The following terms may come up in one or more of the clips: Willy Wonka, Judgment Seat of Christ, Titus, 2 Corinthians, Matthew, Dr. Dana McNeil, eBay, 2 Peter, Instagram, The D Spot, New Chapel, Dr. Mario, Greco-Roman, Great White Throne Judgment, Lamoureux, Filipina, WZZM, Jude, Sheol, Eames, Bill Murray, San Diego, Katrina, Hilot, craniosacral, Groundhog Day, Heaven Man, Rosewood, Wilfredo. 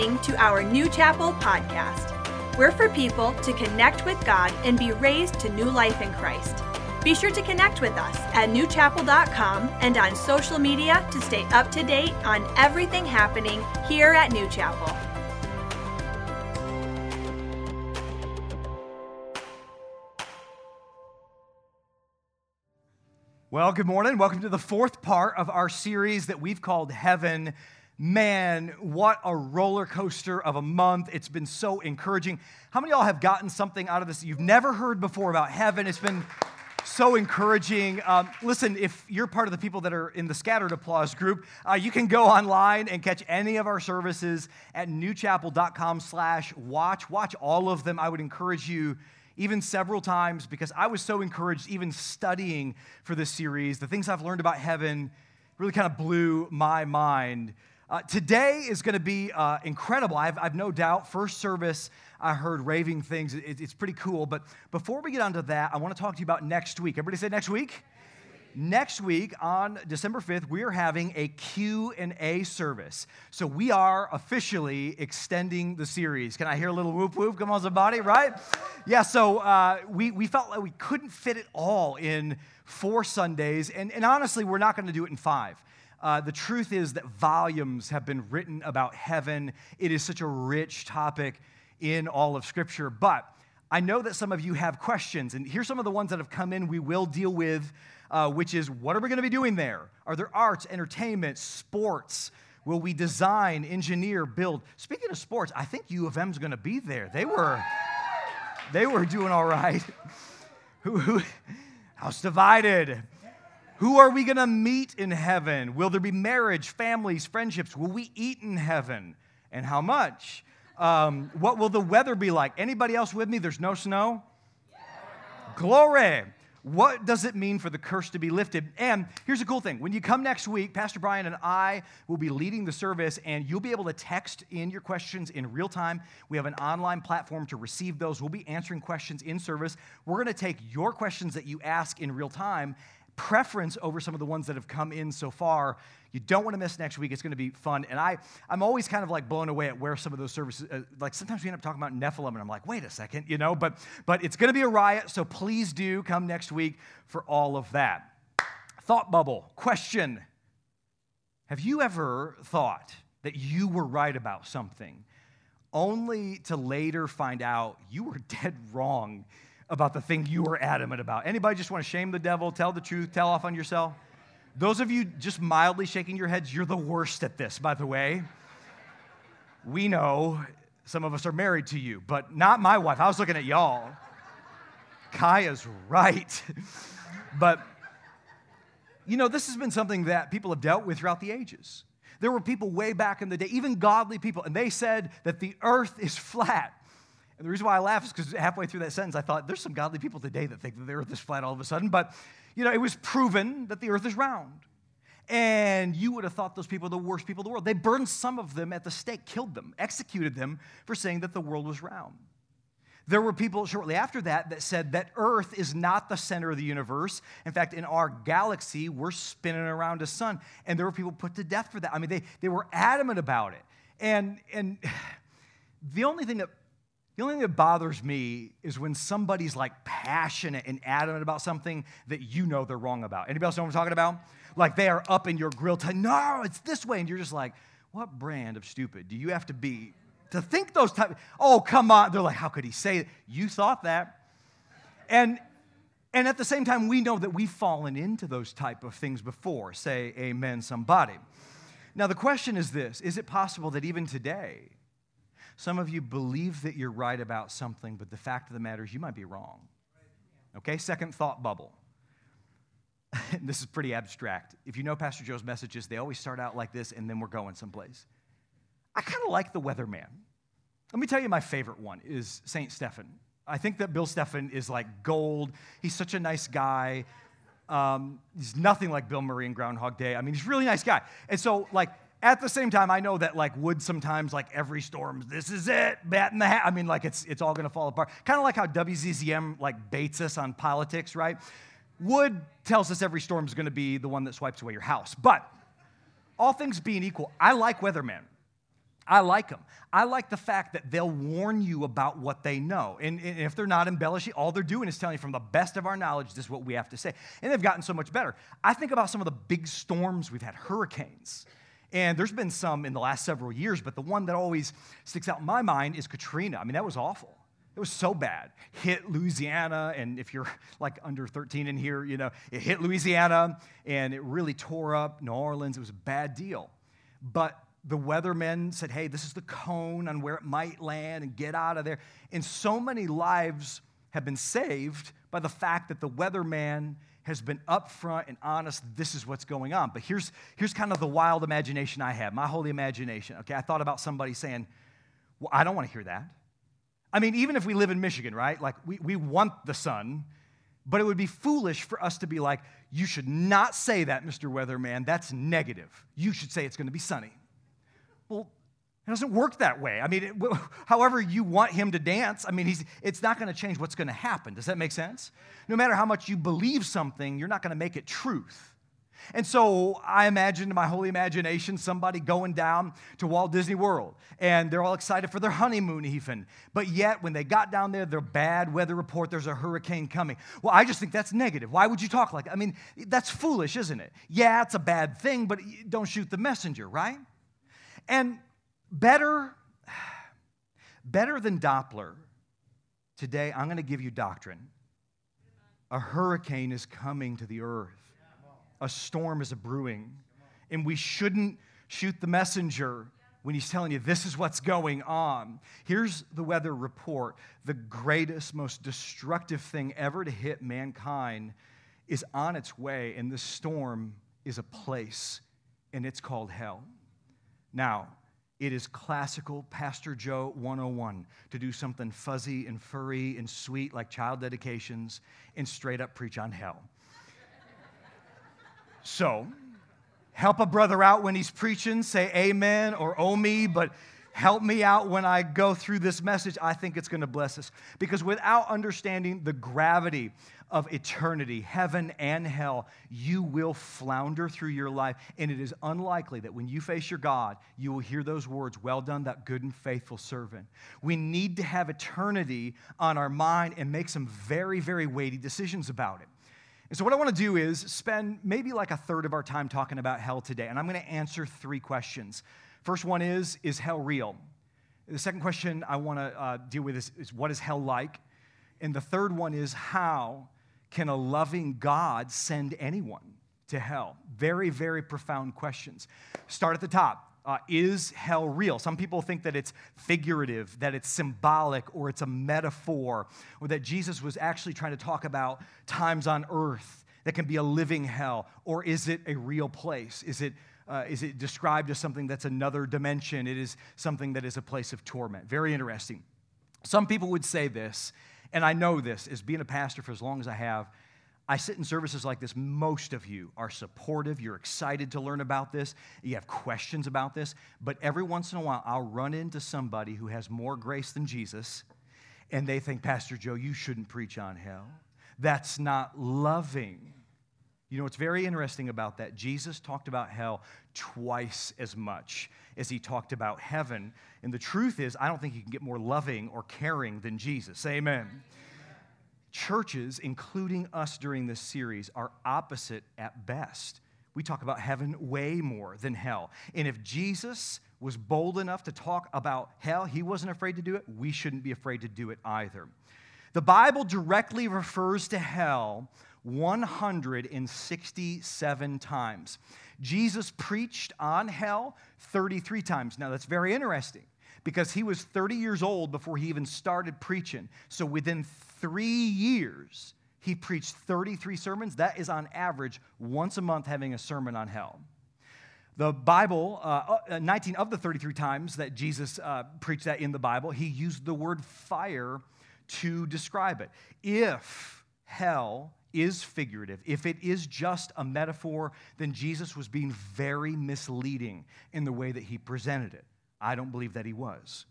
listening to our New Chapel podcast. We're for people to connect with God and be raised to new life in Christ. Be sure to connect with us at newchapel.com and on social media to stay up to date on everything happening here at New Chapel. Well, good morning. Welcome to the fourth part of our series that we've called Heaven Man. What a roller coaster of a month. It's been so encouraging. How many of y'all have gotten something out of this that you've never heard before about heaven? It's been so encouraging. Listen, if you're part of the people that are in the Scattered Applause group, you can go online and catch any of our services at newchapel.com/watch. Watch all of them. I would encourage you even several times, because I was so encouraged even studying for this series. The things I've learned about heaven really kind of blew my mind. Today is going to be incredible. I've no doubt. First service, I heard raving things. It's pretty cool. But before we get onto that, I want to talk to you about next week. Everybody say next week? Next week on December 5th, we are having a Q&A service. So we are officially extending the series. Can I hear a little whoop whoop? Come on, somebody, right? Yeah, so we felt like we couldn't fit it all in 4 Sundays. And honestly, we're not going to do it in 5. The truth is that volumes have been written about heaven. It is such a rich topic in all of Scripture. But I know that some of you have questions, and here's some of the ones that have come in we will deal with, which is, what are we going to be doing there? Are there arts, entertainment, sports? Will we design, engineer, build? Speaking of sports, I think U of M's going to be there. They were doing all right. House divided. Who are we going to meet in heaven? Will there be marriage, families, friendships? Will we eat in heaven? And how much? What will the weather be like? Anybody else with me? There's no snow? Yeah. Glory. What does it mean for the curse to be lifted? And here's a cool thing. When you come next week, Pastor Brian and I will be leading the service, and you'll be able to text in your questions in real time. We have an online platform to receive those. We'll be answering questions in service. We're going to take your questions that you ask in real time, preference over some of the ones that have come in so far. You don't want to miss next week. It's going to be fun. And I'm always kind of like blown away at where some of those services, like sometimes we end up talking about Nephilim, and I'm like, wait a second, you know, but it's going to be a riot, so please do come next week for all of that. Thought bubble, question. Have you ever thought that you were right about something only to later find out you were dead wrong about the thing you were adamant about? Anybody just want to shame the devil, tell the truth, tell off on yourself? Those of you just mildly shaking your heads, you're the worst at this, by the way. We know some of us are married to you, but not my wife. I was looking at y'all. Kaya's right. But, you know, this has been something that people have dealt with throughout the ages. There were people way back in the day, even godly people, and they said that the earth is flat. And the reason why I laugh is because halfway through that sentence, I thought, there's some godly people today that think that the earth is flat all of a sudden. But, you know, it was proven that the earth is round. And you would have thought those people were the worst people in the world. They burned some of them at the stake, killed them, executed them for saying that the world was round. There were people shortly after that that said that earth is not the center of the universe. In fact, in our galaxy, we're spinning around a sun. And there were people put to death for that. I mean, they were adamant about it. And the only thing that bothers me is when somebody's like passionate and adamant about something that you know they're wrong about. Anybody else know what I'm talking about? Like they are up in your grill, no, it's this way. And you're just like, what brand of stupid do you have to be to think those type? Oh, come on. They're like, how could he say that? You thought that. And at the same time, we know that we've fallen into those type of things before. Say amen, somebody. Now, the question is this. Is it possible that even today, some of you believe that you're right about something, but the fact of the matter is you might be wrong? Okay, second thought bubble. This is pretty abstract. If you know Pastor Joe's messages, they always start out like this, and then we're going someplace. I kind of like the weatherman. Let me tell you, my favorite one is St. Stephen. I think that Bill Stephen is like gold. He's such a nice guy. He's nothing like Bill Murray in Groundhog Day. I mean, he's a really nice guy. And so, like, at the same time, I know that like wood sometimes, like every storm, this is it, bat in the hat. I mean, like it's all going to fall apart. Kind of like how WZZM like baits us on politics, right? Wood tells us every storm is going to be the one that swipes away your house. But all things being equal, I like weathermen. I like them. I like the fact that they'll warn you about what they know. And if they're not embellishing, all they're doing is telling you from the best of our knowledge, this is what we have to say. And they've gotten so much better. I think about some of the big storms we've had, hurricanes. And there's been some in the last several years, but the one that always sticks out in my mind is Katrina. I mean, that was awful. It was so bad. Hit Louisiana, and if you're like under 13 in here, you know, it hit Louisiana, and it really tore up New Orleans. It was a bad deal. But the weathermen said, hey, this is the cone on where it might land, and get out of there. And so many lives have been saved by the fact that the weatherman has been upfront and honest, this is what's going on. But here's kind of the wild imagination I have, my holy imagination. Okay, I thought about somebody saying, well, I don't want to hear that. I mean, even if we live in Michigan, right? Like, we want the sun, but it would be foolish for us to be like, you should not say that, Mr. Weatherman. That's negative. You should say it's going to be sunny. Well, it doesn't work that way. I mean, however you want him to dance, I mean, it's not going to change what's going to happen. Does that make sense? No matter how much you believe something, you're not going to make it truth. And so I imagined in my holy imagination somebody going down to Walt Disney World, and they're all excited for their honeymoon even. But yet, when they got down there, their bad weather report, there's a hurricane coming. Well, I just think that's negative. Why would you talk like that? I mean, that's foolish, isn't it? Yeah, it's a bad thing, but don't shoot the messenger, right? And better than Doppler, today I'm going to give you doctrine. A hurricane is coming to the earth. A storm is a-brewing, and we shouldn't shoot the messenger when he's telling you this is what's going on. Here's the weather report. The greatest, most destructive thing ever to hit mankind is on its way, and this storm is a place, and it's called hell. Now, it is classical Pastor Joe 101 to do something fuzzy and furry and sweet like child dedications and straight up preach on hell. So, help a brother out when he's preaching. Say amen or oh me, but help me out when I go through this message. I think it's going to bless us. Because without understanding the gravity of eternity, heaven and hell, you will flounder through your life. And it is unlikely that when you face your God, you will hear those words, well done, that good and faithful servant. We need to have eternity on our mind and make some very, very weighty decisions about it. And so what I want to do is spend maybe like a third of our time talking about hell today, and I'm going to answer three questions. First one is hell real? The second question I want to deal with is what is hell like? And the third one is, how can a loving God send anyone to hell? Very, very profound questions. Start at the top. Is hell real? Some people think that it's figurative, that it's symbolic, or it's a metaphor, or that Jesus was actually trying to talk about times on earth that can be a living hell, or is it a real place? Is it described as something that's another dimension? It is something that is a place of torment. Very interesting. Some people would say this, and I know this, as being a pastor for as long as I have, I sit in services like this. Most of you are supportive. You're excited to learn about this. You have questions about this. But every once in a while, I'll run into somebody who has more grace than Jesus, and they think, Pastor Joe, you shouldn't preach on hell. That's not loving. You know, what's very interesting about that, Jesus talked about hell twice as much as he talked about heaven. And the truth is, I don't think you can get more loving or caring than Jesus. Amen. Churches, including us during this series, are opposite at best. We talk about heaven way more than hell. And if Jesus was bold enough to talk about hell, he wasn't afraid to do it. We shouldn't be afraid to do it either. The Bible directly refers to hell 167 times. Jesus preached on hell 33 times. Now, that's very interesting, because he was 30 years old before he even started preaching. So within 3 years, he preached 33 sermons. That is on average once a month having a sermon on hell. The Bible, 19 of the 33 times that Jesus preached that in the Bible, he used the word fire to describe it. If hell is figurative, if it is just a metaphor, then Jesus was being very misleading in the way that he presented it. I don't believe that he was.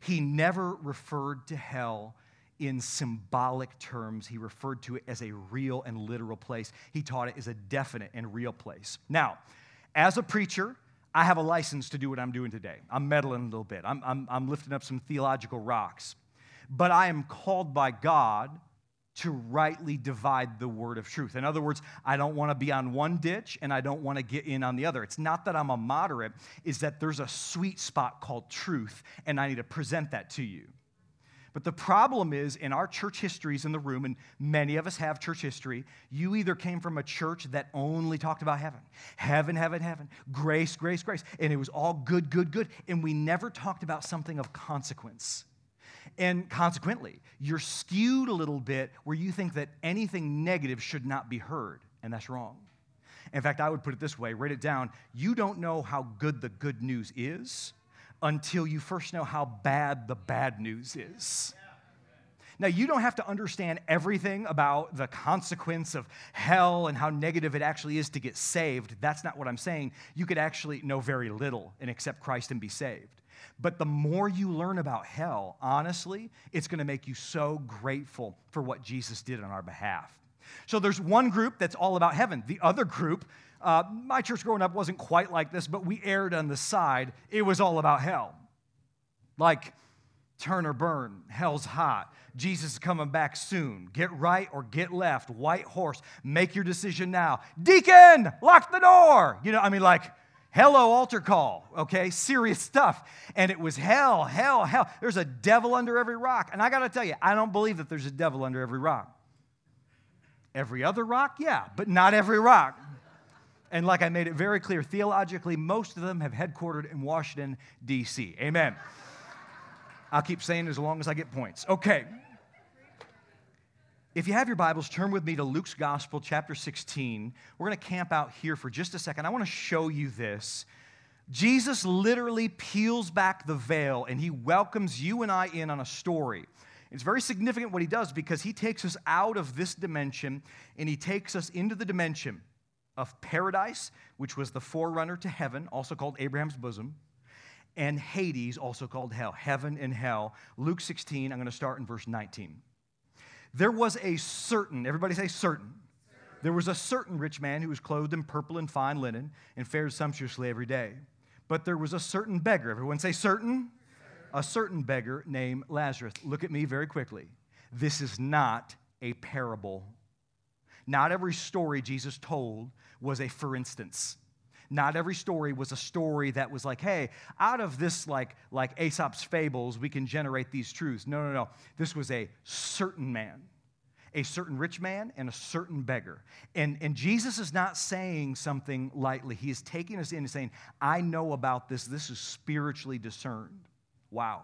He never referred to hell in symbolic terms. He referred to it as a real and literal place. He taught it as a definite and real place. Now, as a preacher, I have a license to do what I'm doing today. I'm meddling a little bit. I'm lifting up some theological rocks. But I am called by God to rightly divide the word of truth. In other words, I don't want to be on one ditch and I don't want to get in on the other. It's not that I'm a moderate, it's that there's a sweet spot called truth, and I need to present that to you. But the problem is, in our church histories in the room, and many of us have church history, you either came from a church that only talked about heaven. Heaven, heaven, heaven. Grace, grace, grace. And it was all good, good, good. And we never talked about something of consequence. And consequently, you're skewed a little bit where you think that anything negative should not be heard. And that's wrong. In fact, I would put it this way. Write it down. You don't know how good the good news is until you first know how bad the bad news is. Now, you don't have to understand everything about the consequence of hell and how negative it actually is to get saved. That's not what I'm saying. You could actually know very little and accept Christ and be saved. But the more you learn about hell, honestly, it's going to make you so grateful for what Jesus did on our behalf. So there's one group that's all about heaven. The other group, my church growing up wasn't quite like this, but we erred on the side. It was all about hell. Like, turn or burn, hell's hot, Jesus is coming back soon, get right or get left, white horse, make your decision now, deacon, lock the door. You know, I mean, like, hello, altar call, okay? Serious stuff. And it was hell, hell, hell. There's a devil under every rock. And I got to tell you, I don't believe that there's a devil under every rock. Every other rock, yeah, but not every rock. And like I made it very clear, theologically, most of them have headquartered in Washington, D.C. Amen. I'll keep saying it as long as I get points. Okay. If you have your Bibles, turn with me to Luke's Gospel, chapter 16. We're going to camp out here for just a second. I want to show you this. Jesus literally peels back the veil, and he welcomes you and I in on a story. It's very significant what he does because he takes us out of this dimension and he takes us into the dimension of paradise, which was the forerunner to heaven, also called Abraham's bosom, and Hades, also called hell, heaven and hell. Luke 16, I'm going to start in verse 19. There was a certain, everybody say certain. There was a certain rich man who was clothed in purple and fine linen and fared sumptuously every day. But there was a certain beggar, everyone say certain. A certain beggar named Lazarus. Look at me very quickly. This is not a parable. Not every story Jesus told was a for instance. Not every story was a story that was like, hey, out of this like Aesop's fables, we can generate these truths. No, no, no. This was a certain man, a certain rich man, and a certain beggar. And Jesus is not saying something lightly. He is taking us in and saying, I know about this. This is spiritually discerned. Wow.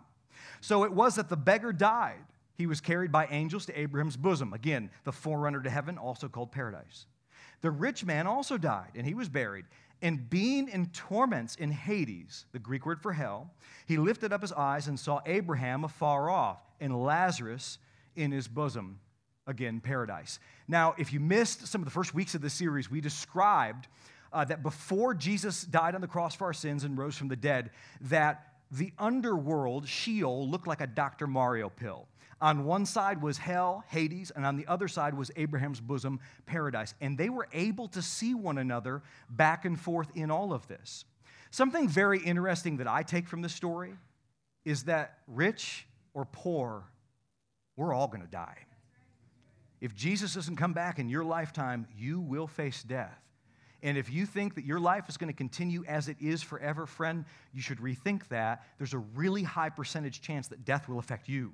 So it was that the beggar died. He was carried by angels to Abraham's bosom. Again, the forerunner to heaven, also called paradise. The rich man also died, and he was buried. And being in torments in Hades, the Greek word for hell, he lifted up his eyes and saw Abraham afar off and Lazarus in his bosom. Again, paradise. Now, if you missed some of the first weeks of this series, we described that before Jesus died on the cross for our sins and rose from the dead, that the underworld, Sheol, looked like a Dr. Mario pill. On one side was hell, Hades, and on the other side was Abraham's bosom, paradise. And they were able to see one another back and forth in all of this. Something very interesting that I take from this story is that rich or poor, we're all going to die. If Jesus doesn't come back in your lifetime, you will face death. And if you think that your life is going to continue as it is forever, friend, you should rethink that. There's a really high percentage chance that death will affect you.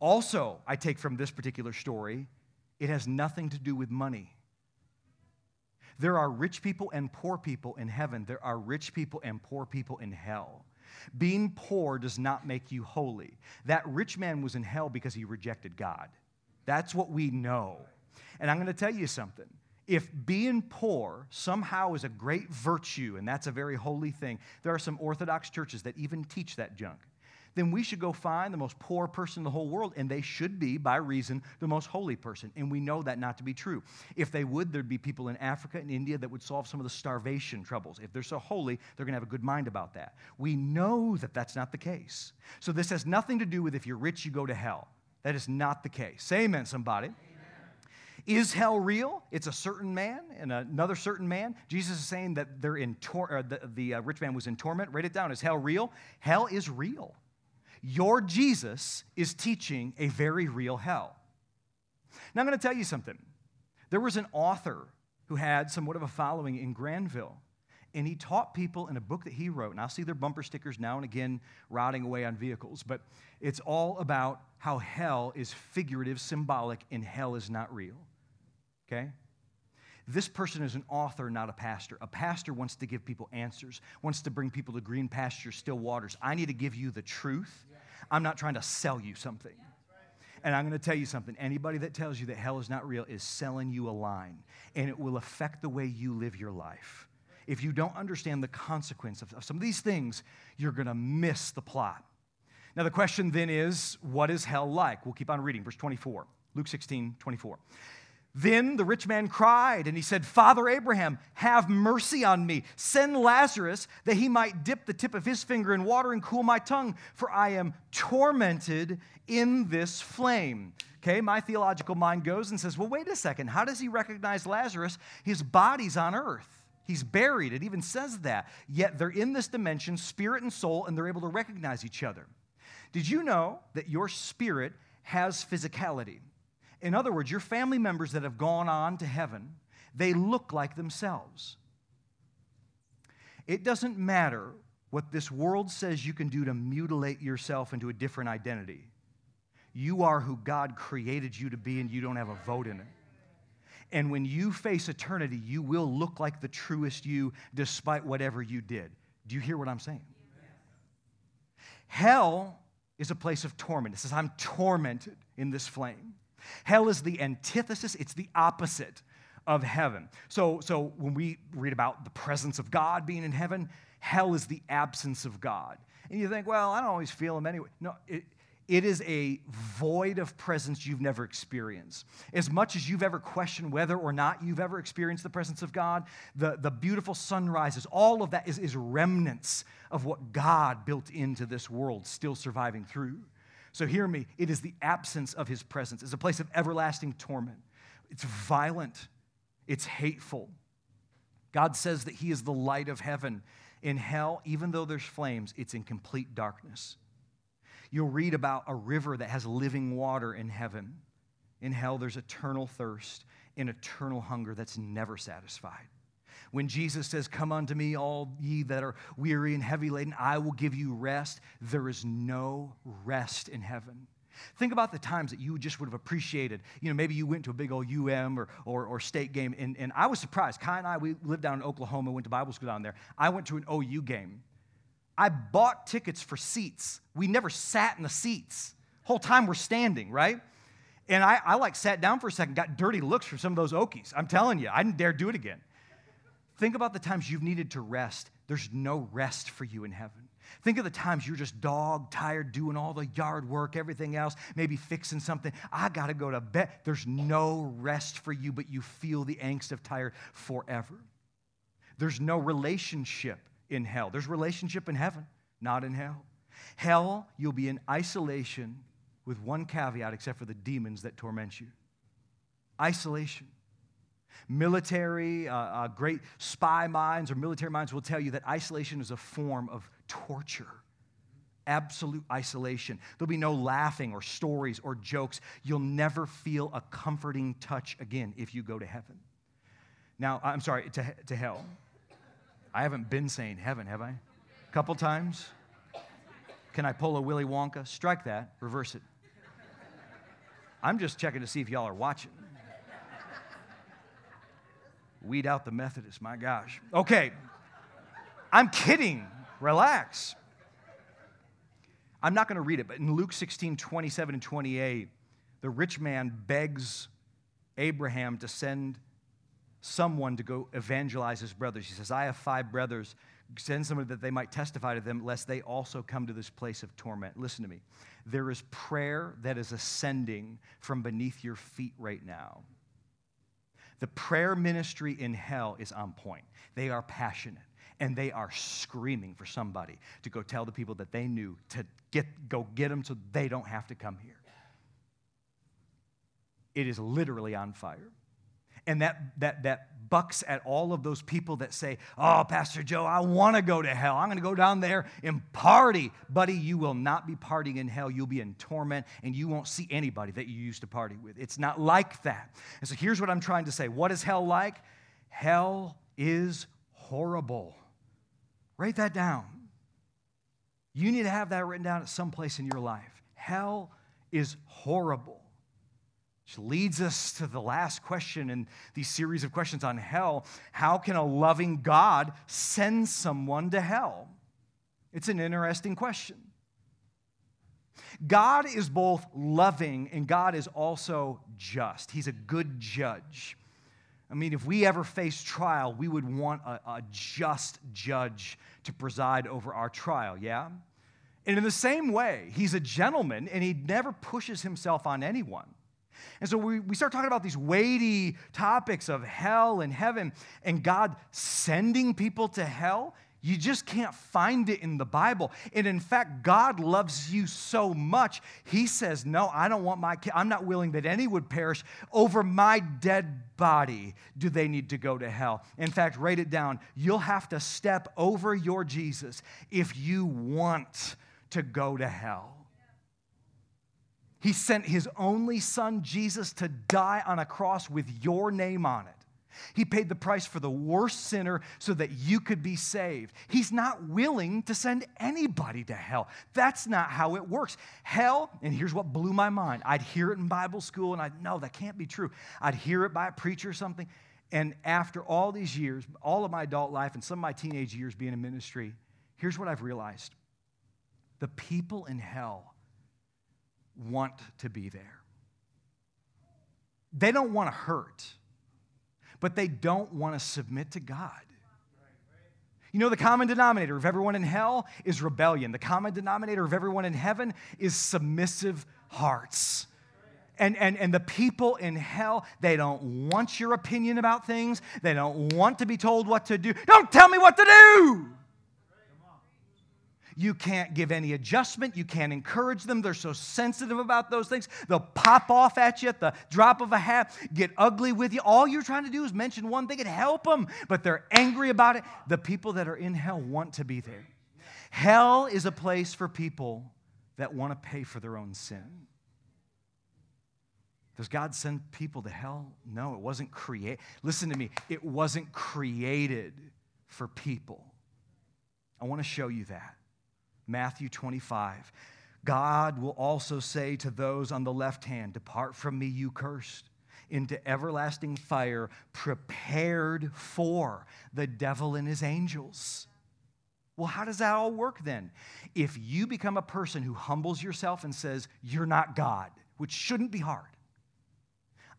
Also, I take from this particular story, it has nothing to do with money. There are rich people and poor people in heaven. There are rich people and poor people in hell. Being poor does not make you holy. That rich man was in hell because he rejected God. That's what we know. And I'm going to tell you something. If being poor somehow is a great virtue, and that's a very holy thing, there are some Orthodox churches that even teach that junk, then we should go find the most poor person in the whole world, and they should be, by reason, the most holy person. And we know that not to be true. If they would, there'd be people in Africa and India that would solve some of the starvation troubles. If they're so holy, they're going to have a good mind about that. We know that that's not the case. So this has nothing to do with if you're rich, you go to hell. That is not the case. Say amen, somebody. Is hell real? It's a certain man and another certain man. Jesus is saying that they're in the rich man was in torment. Write it down. Is hell real? Hell is real. Your Jesus is teaching a very real hell. Now, I'm going to tell you something. There was an author who had somewhat of a following in Granville, and he taught people in a book that he wrote, and I'll see their bumper stickers now and again rotting away on vehicles, but it's all about how hell is figurative, symbolic, and hell is not real, okay? This person is an author, not a pastor. A pastor wants to give people answers, wants to bring people to green pastures, still waters. I need to give you the truth. I'm not trying to sell you something. And I'm going to tell you something. Anybody that tells you that hell is not real is selling you a line, and it will affect the way you live your life. If you don't understand the consequence of some of these things, you're going to miss the plot. Now, the question then is, what is hell like? We'll keep on reading. Verse 24, Luke 16, 24. Then the rich man cried, and he said, Father Abraham, have mercy on me. Send Lazarus that he might dip the tip of his finger in water and cool my tongue, for I am tormented in this flame. Okay, my theological mind goes and says, well, wait a second. How does he recognize Lazarus? His body's on earth. He's buried. It even says that. Yet they're in this dimension, spirit and soul, and they're able to recognize each other. Did you know that your spirit has physicality? In other words, your family members that have gone on to heaven, they look like themselves. It doesn't matter what this world says you can do to mutilate yourself into a different identity. You are who God created you to be, and you don't have a vote in it. And when you face eternity, you will look like the truest you despite whatever you did. Do you hear what I'm saying? Yeah. Hell is a place of torment. It says, I'm tormented in this flame. Hell is the antithesis. It's the opposite of heaven. So when we read about the presence of God being in heaven, hell is the absence of God. And you think, well, I don't always feel him anyway. No, it is a void of presence you've never experienced. As much as you've ever questioned whether or not you've ever experienced the presence of God, the beautiful sunrises, all of that is remnants of what God built into this world, still surviving through. So hear me, it is the absence of his presence. It's a place of everlasting torment. It's violent. It's hateful. God says that he is the light of heaven. In hell, even though there's flames, it's in complete darkness. You'll read about a river that has living water in heaven. In hell, there's eternal thirst and eternal hunger that's never satisfied. When Jesus says, come unto me, all ye that are weary and heavy laden, I will give you rest. There is no rest in heaven. Think about the times that you just would have appreciated. You know, maybe you went to a big old U of M or state game, and I was surprised. Kai and I, we lived down in Oklahoma, went to Bible school down there. I went to an OU game. I bought tickets for seats. We never sat in the seats. Whole time we're standing, right? And I like sat down for a second, got dirty looks from some of those Okies. I'm telling you, I didn't dare do it again. Think about the times you've needed to rest. There's no rest for you in heaven. Think of the times you're just dog tired, doing all the yard work, everything else, maybe fixing something. I got to go to bed. There's no rest for you, but you feel the angst of tired forever. There's no relationship in hell. There's relationship in heaven, not in hell. Hell, you'll be in isolation with one caveat except for the demons that torment you. Isolation. Military, great spy minds or military minds will tell you that isolation is a form of torture. Absolute isolation. There'll be no laughing or stories or jokes. You'll never feel a comforting touch again if you go to heaven. Now, I'm sorry, to hell. I haven't been saying heaven, have I? A couple times. Can I pull a Willy Wonka? Strike that. Reverse it. I'm just checking to see if y'all are watching. Weed out the Methodists, my gosh. Okay, I'm kidding. Relax. I'm not going to read it, but in Luke 16, 27 and 28, the rich man begs Abraham to send someone to go evangelize his brothers. He says, I have 5 brothers. Send someone that they might testify to them, lest they also come to this place of torment. Listen to me. There is prayer that is ascending from beneath your feet right now. The prayer ministry in hell is on point. They are passionate, and they are screaming for somebody to go tell the people that they knew to go get them so they don't have to come here. It is literally on fire. And that bucks at all of those people that say, oh, Pastor Joe, I want to go to hell. I'm going to go down there and party. Buddy, you will not be partying in hell. You'll be in torment, and you won't see anybody that you used to party with. It's not like that. And so here's what I'm trying to say. What is hell like? Hell is horrible. Write that down. You need to have that written down at some place in your life. Hell is horrible. Which leads us to the last question in these series of questions on hell. How can a loving God send someone to hell? It's an interesting question. God is both loving and God is also just. He's a good judge. I mean, if we ever face trial, we would want a just judge to preside over our trial, yeah? And in the same way, he's a gentleman and he never pushes himself on anyone. And so we start talking about these weighty topics of hell and heaven and God sending people to hell. You just can't find it in the Bible. And in fact, God loves you so much, he says, no, I don't want my kid. I'm not willing that any would perish. Over my dead body do they need to go to hell. In fact, write it down. You'll have to step over your Jesus if you want to go to hell. He sent his only son, Jesus, to die on a cross with your name on it. He paid the price for the worst sinner so that you could be saved. He's not willing to send anybody to hell. That's not how it works. Hell, and here's what blew my mind. I'd hear it in Bible school, and I'd know that can't be true. I'd hear it by a preacher or something. And after all these years, all of my adult life and some of my teenage years being in ministry, here's what I've realized. The people in hell want to be there. They don't want to hurt, but they don't want to submit to God. You know, the common denominator of everyone in hell is rebellion. The common denominator of everyone in heaven is submissive hearts. And the people in hell, they don't want your opinion about things. They don't want to be told what to do. Don't tell me what to do! You can't give any adjustment. You can't encourage them. They're so sensitive about those things. They'll pop off at you at the drop of a hat, get ugly with you. All you're trying to do is mention one thing and help them, but they're angry about it. The people that are in hell want to be there. Hell is a place for people that want to pay for their own sin. Does God send people to hell? No, it wasn't created. Listen to me. It wasn't created for people. I want to show you that. Matthew 25, God will also say to those on the left hand, depart from me, you cursed, into everlasting fire prepared for the devil and his angels. Well, how does that all work then? If you become a person who humbles yourself and says, you're not God, which shouldn't be hard.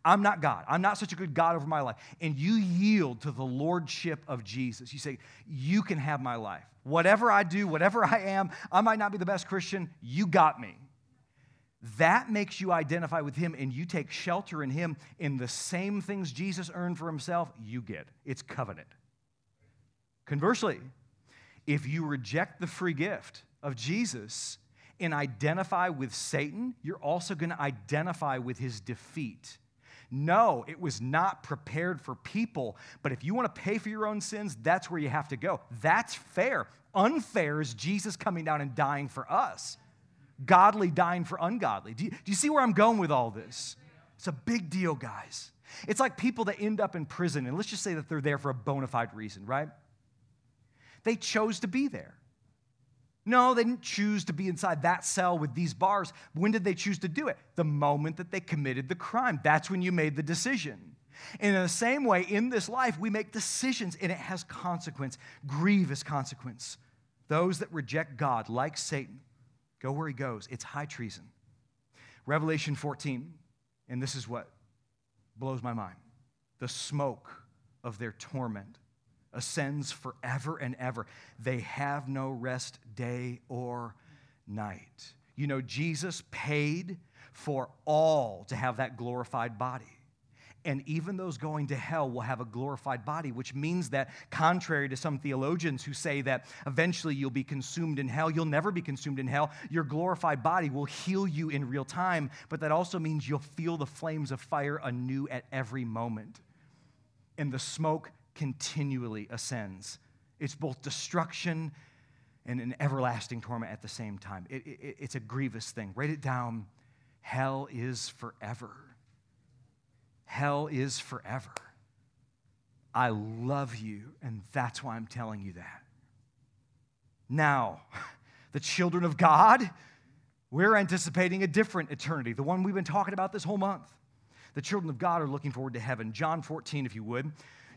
I'm not God. I'm not such a good God over my life. And you yield to the lordship of Jesus. You say, you can have my life. Whatever I do, whatever I am, I might not be the best Christian. You got me. That makes you identify with him, and you take shelter in him. In the same things Jesus earned for himself, you get. It's covenant. Conversely, if you reject the free gift of Jesus and identify with Satan, you're also going to identify with his defeat. No, it was not prepared for people. But if you want to pay for your own sins, that's where you have to go. That's fair. Unfair is Jesus coming down and dying for us. Godly dying for ungodly. Do you see where I'm going with all this? It's a big deal, guys. It's like people that end up in prison, and let's just say that they're there for a bona fide reason, right? They chose to be there. No, they didn't choose to be inside that cell with these bars. When did they choose to do it? The moment that they committed the crime. That's when you made the decision. And in the same way, in this life, we make decisions, and it has consequence, grievous consequence. Those that reject God, like Satan, go where he goes. It's high treason. Revelation 14, and this is what blows my mind. The smoke of their torment ascends forever and ever. They have no rest day or night. You know, Jesus paid for all to have that glorified body. And even those going to hell will have a glorified body, which means that, contrary to some theologians who say that eventually you'll be consumed in hell, you'll never be consumed in hell. Your glorified body will heal you in real time, but that also means you'll feel the flames of fire anew at every moment. And the smoke continually ascends. It's both destruction and an everlasting torment at the same time. It's a grievous thing. Write it down. Hell is forever. Hell is forever. I love you, and that's why I'm telling you that. Now, the children of God, we're anticipating a different eternity, the one we've been talking about this whole month. The children of God are looking forward to heaven. John 14, if you would.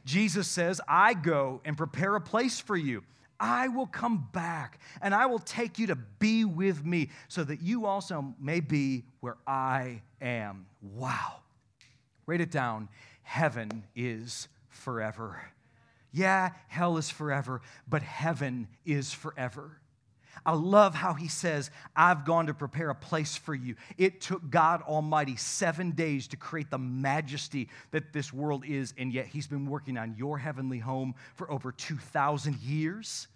Jesus says, I go and prepare a place for you. I will come back, and I will take you to be with me so that you also may be where I am. Wow. Write it down. Heaven is forever. Yeah, hell is forever, but heaven is forever. I love how he says, I've gone to prepare a place for you. It took God Almighty 7 days to create the majesty that this world is, and yet he's been working on your heavenly home for over 2,000 years.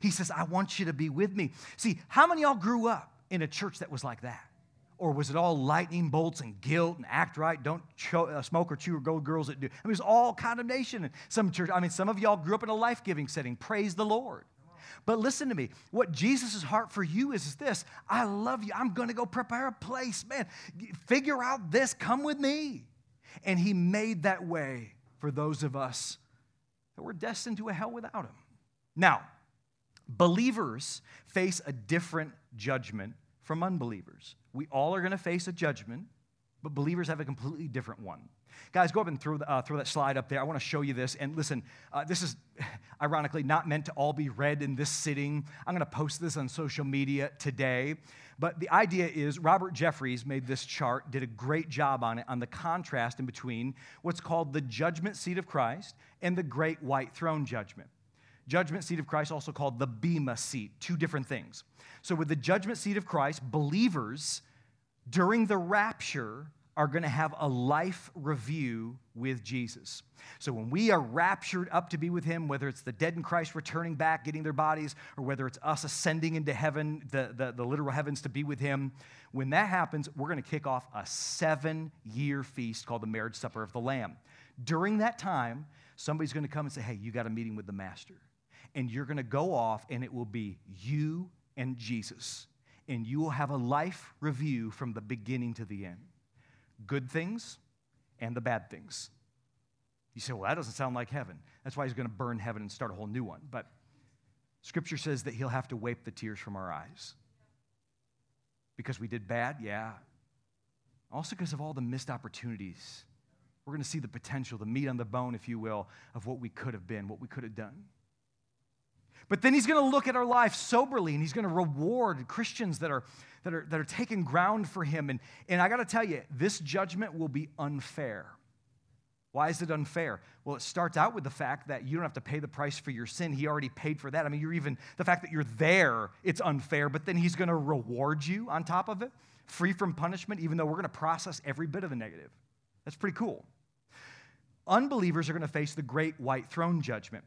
He says, I want you to be with me. See, how many of y'all grew up in a church that was like that? Or was it all lightning bolts and guilt and act right, don't smoke or chew or go girls that do? I mean, it was all condemnation in some church. I mean, some of y'all grew up in a life-giving setting. Praise the Lord. But listen to me. What Jesus' heart for you is this. I love you. I'm going to go prepare a place. Man, figure out this. Come with me. And he made that way for those of us that were destined to a hell without him. Now, believers face a different judgment from unbelievers. We all are going to face a judgment, but believers have a completely different one. Guys, go up and throw that slide up there. I want to show you this. And listen, this is ironically not meant to all be read in this sitting. I'm going to post this on social media today. But the idea is Robert Jeffries made this chart, did a great job on it, on the contrast in between what's called the Judgment Seat of Christ and the Great White Throne Judgment. Judgment Seat of Christ, also called the Bema Seat, two different things. So with the Judgment Seat of Christ, believers during the rapture are going to have a life review with Jesus. So when we are raptured up to be with him, whether it's the dead in Christ returning back, getting their bodies, or whether it's us ascending into heaven, the literal heavens to be with him, when that happens, we're going to kick off a 7-year feast called the Marriage Supper of the Lamb. During that time, somebody's going to come and say, hey, you got a meeting with the Master. And you're going to go off, and it will be you and Jesus. And you will have a life review from the beginning to the end. Good things and the bad things. You say, well, that doesn't sound like heaven. That's why he's going to burn heaven and start a whole new one. But Scripture says that he'll have to wipe the tears from our eyes. Because we did bad? Yeah. Also because of all the missed opportunities. We're going to see the potential, the meat on the bone, if you will, of what we could have been, what we could have done. But then he's going to look at our life soberly, and he's going to reward Christians that are taking ground for him. And I got to tell you, this judgment will be unfair. Why is it unfair? Well, it starts out with the fact that you don't have to pay the price for your sin. He already paid for that. I mean, the fact that you're there, it's unfair. But then he's going to reward you on top of it, free from punishment, even though we're going to process every bit of the negative. That's pretty cool. Unbelievers are going to face the Great White Throne Judgment.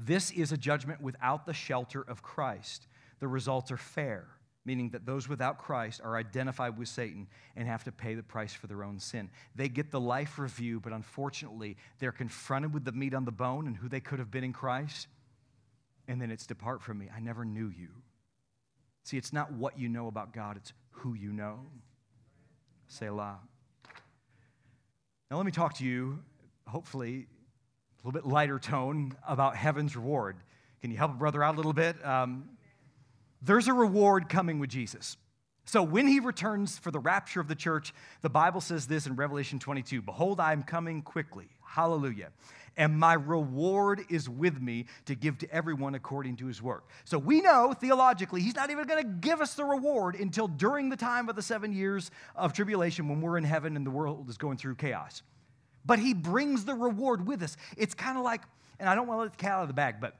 This is a judgment without the shelter of Christ. The results are fair, meaning that those without Christ are identified with Satan and have to pay the price for their own sin. They get the life review, but unfortunately, they're confronted with the meat on the bone and who they could have been in Christ, and then it's depart from me. I never knew you. See, it's not what you know about God, it's who you know. Selah. Now let me talk to you, hopefully, a little bit lighter tone about heaven's reward. Can you help a brother out a little bit? There's a reward coming with Jesus. So when he returns for the rapture of the church, the Bible says this in Revelation 22, behold, I am coming quickly. Hallelujah. And my reward is with me to give to everyone according to his work. So we know theologically he's not even going to give us the reward until during the time of the 7 years of tribulation when we're in heaven and the world is going through chaos. But he brings the reward with us. It's kind of like, and I don't want to let the cat out of the bag, but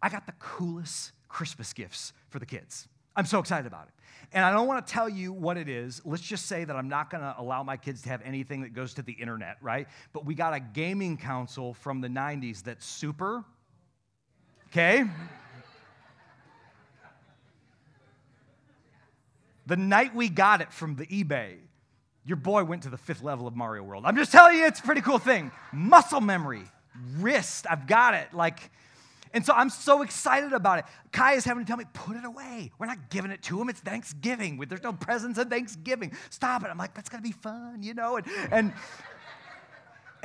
I got the coolest Christmas gifts for the kids. I'm so excited about it. And I don't want to tell you what it is. Let's just say that I'm not going to allow my kids to have anything that goes to the internet, right? But we got a gaming console from the 90s that's super, okay? The night we got it from the eBay, your boy went to the 5th level of Mario World. I'm just telling you, it's a pretty cool thing. Muscle memory, wrist, I've got it, like... And so I'm so excited about it. Kai is having to tell me, put it away. We're not giving it to him. It's Thanksgiving. There's no presents at Thanksgiving. Stop it. I'm like, that's going to be fun, you know?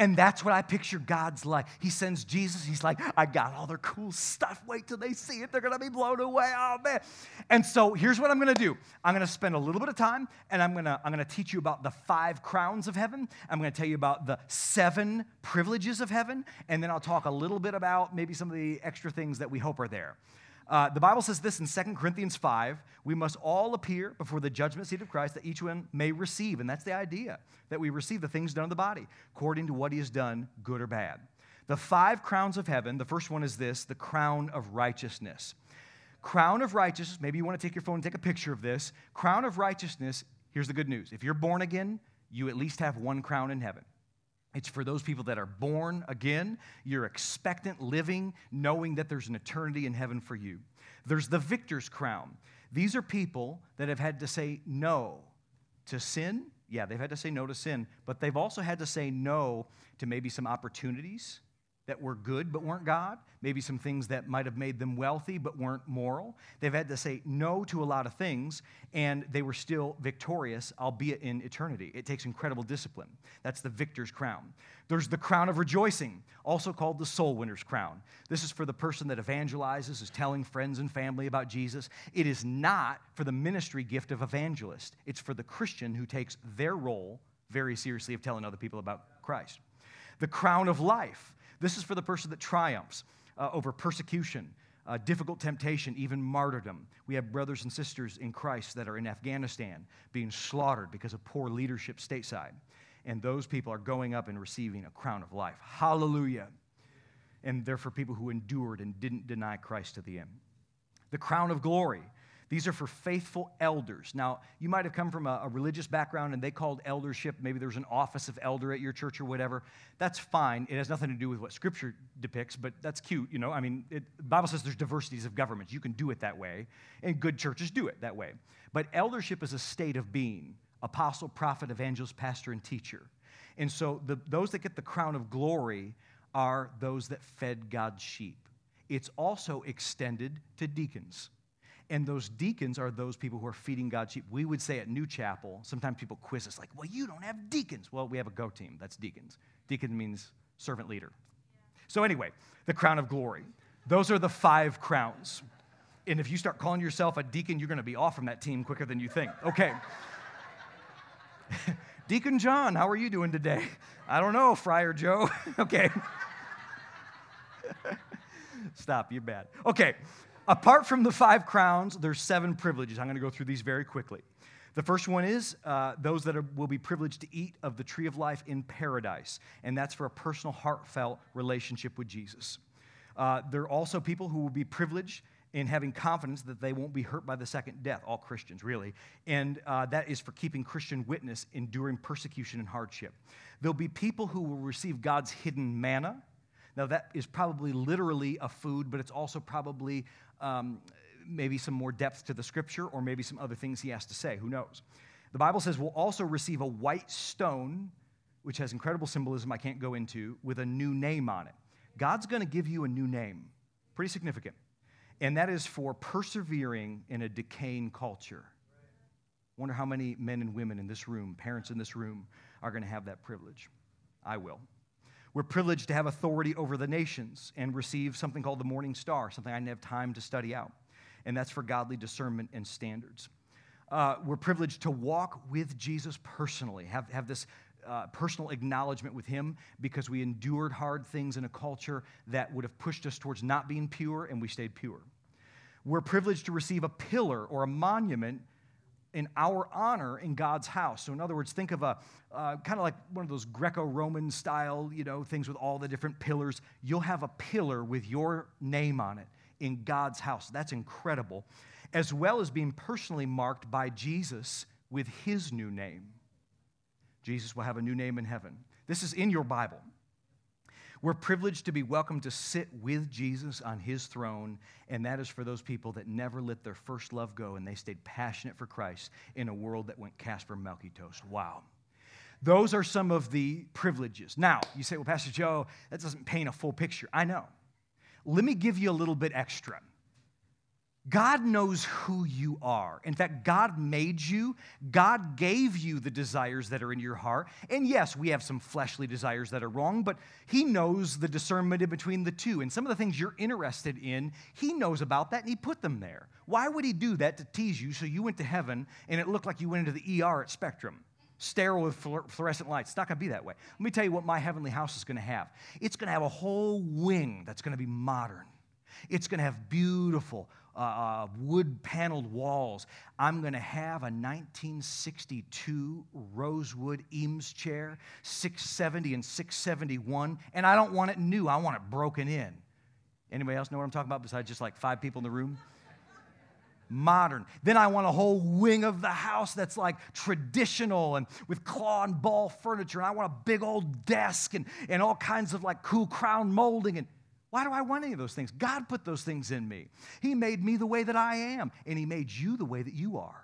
And that's what I picture God's like. He sends Jesus. He's like, I got all their cool stuff. Wait till they see it. They're going to be blown away. Oh, man. And so here's what I'm going to do. I'm going to spend a little bit of time, and I'm going to teach you about the 5 crowns of heaven. I'm going to tell you about the 7 privileges of heaven, and then I'll talk a little bit about maybe some of the extra things that we hope are there. The Bible says this in 2 Corinthians 5, we must all appear before the judgment seat of Christ that each one may receive. And that's the idea, that we receive the things done in the body according to what he has done, good or bad. The 5 crowns of heaven, the first one is this, the crown of righteousness. Crown of righteousness, maybe you want to take your phone and take a picture of this. Crown of righteousness, here's the good news. If you're born again, you at least have one crown in heaven. It's for those people that are born again. You're expectant, living, knowing that there's an eternity in heaven for you. There's the victor's crown. These are people that have had to say no to sin. Yeah, they've had to say no to sin, but they've also had to say no to maybe some opportunities that were good but weren't God, maybe some things that might have made them wealthy but weren't moral. They've had to say no to a lot of things, and they were still victorious, albeit in eternity. It takes incredible discipline. That's the victor's crown. There's the crown of rejoicing, also called the soul winner's crown. This is for the person that evangelizes, is telling friends and family about Jesus. It is not for the ministry gift of evangelist. It's for the Christian who takes their role very seriously of telling other people about Christ. The crown of life. This is for the person that triumphs over persecution, difficult temptation, even martyrdom. We have brothers and sisters in Christ that are in Afghanistan being slaughtered because of poor leadership stateside. And those people are going up and receiving a crown of life. Hallelujah. And they're for people who endured and didn't deny Christ to the end. The crown of glory. These are for faithful elders. Now, you might have come from a religious background, and they called eldership. Maybe there was an office of elder at your church or whatever. That's fine. It has nothing to do with what Scripture depicts, but that's cute. You know, I mean, the Bible says there's diversities of governments. You can do it that way, and good churches do it that way. But eldership is a state of being, apostle, prophet, evangelist, pastor, and teacher. And so those that get the crown of glory are those that fed God's sheep. It's also extended to deacons. And those deacons are those people who are feeding God's sheep. We would say at New Chapel, sometimes people quiz us like, well, you don't have deacons. Well, we have a go team. That's deacons. Deacon means servant leader. Yeah. So anyway, the crown of glory. Those are the 5 crowns. And if you start calling yourself a deacon, you're going to be off from that team quicker than you think. Okay. Deacon John, how are you doing today? I don't know, Friar Joe. Okay. Stop, you're bad. Okay. Apart from the 5 crowns, there's 7 privileges. I'm going to go through these very quickly. The first one is those that will be privileged to eat of the tree of life in paradise, and that's for a personal, heartfelt relationship with Jesus. There are also people who will be privileged in having confidence that they won't be hurt by the second death, all Christians, really. And that is for keeping Christian witness, enduring persecution and hardship. There'll be people who will receive God's hidden manna. Now, that is probably literally a food, but it's also probably maybe some more depth to the Scripture or maybe some other things he has to say. Who knows? The Bible says we'll also receive a white stone, which has incredible symbolism I can't go into, with a new name on it. God's going to give you a new name. Pretty significant. And that is for persevering in a decaying culture. I wonder how many men and women in this room, parents in this room, are going to have that privilege. I will. We're privileged to have authority over the nations and receive something called the morning star, something I didn't have time to study out. And that's for godly discernment and standards. We're privileged to walk with Jesus personally, have this personal acknowledgement with him because we endured hard things in a culture that would have pushed us towards not being pure, and we stayed pure. We're privileged to receive a pillar or a monument in our honor in God's house. So in other words, think of a kind of like one of those Greco-Roman style, you know, things with all the different pillars. You'll have a pillar with your name on it in God's house. That's incredible. as well as being personally marked by Jesus with his new name. Jesus will have a new name in heaven. This is in your Bible. We're privileged to be welcomed to sit with Jesus on his throne, and that is for those people that never let their first love go and they stayed passionate for Christ in a world that went Casper Milquetoast. Wow. Those are some of the privileges. Now, you say, well, Pastor Joe, that doesn't paint a full picture. I know. Let me give you a little bit extra. God knows who you are. In fact, God made you. God gave you the desires that are in your heart. And yes, we have some fleshly desires that are wrong, but he knows the discernment in between the two. And some of the things you're interested in, he knows about that, and he put them there. Why would he do that to tease you so you went to heaven and it looked like you went into the ER at Spectrum? Sterile with fluorescent lights. It's not going to be that way. Let me tell you what my heavenly house is going to have. It's going to have a whole wing that's going to be modern. It's going to have beautiful wood-paneled walls. I'm going to have a 1962 Rosewood Eames chair, 670 and 671, and I don't want it new. I want it broken in. Anybody else know what I'm talking about besides just like 5 people in the room? Modern. Then I want a whole wing of the house that's like traditional and with claw and ball furniture. And I want a big old desk and all kinds of like cool crown molding. And why do I want any of those things? God put those things in me. He made me the way that I am, and he made you the way that you are.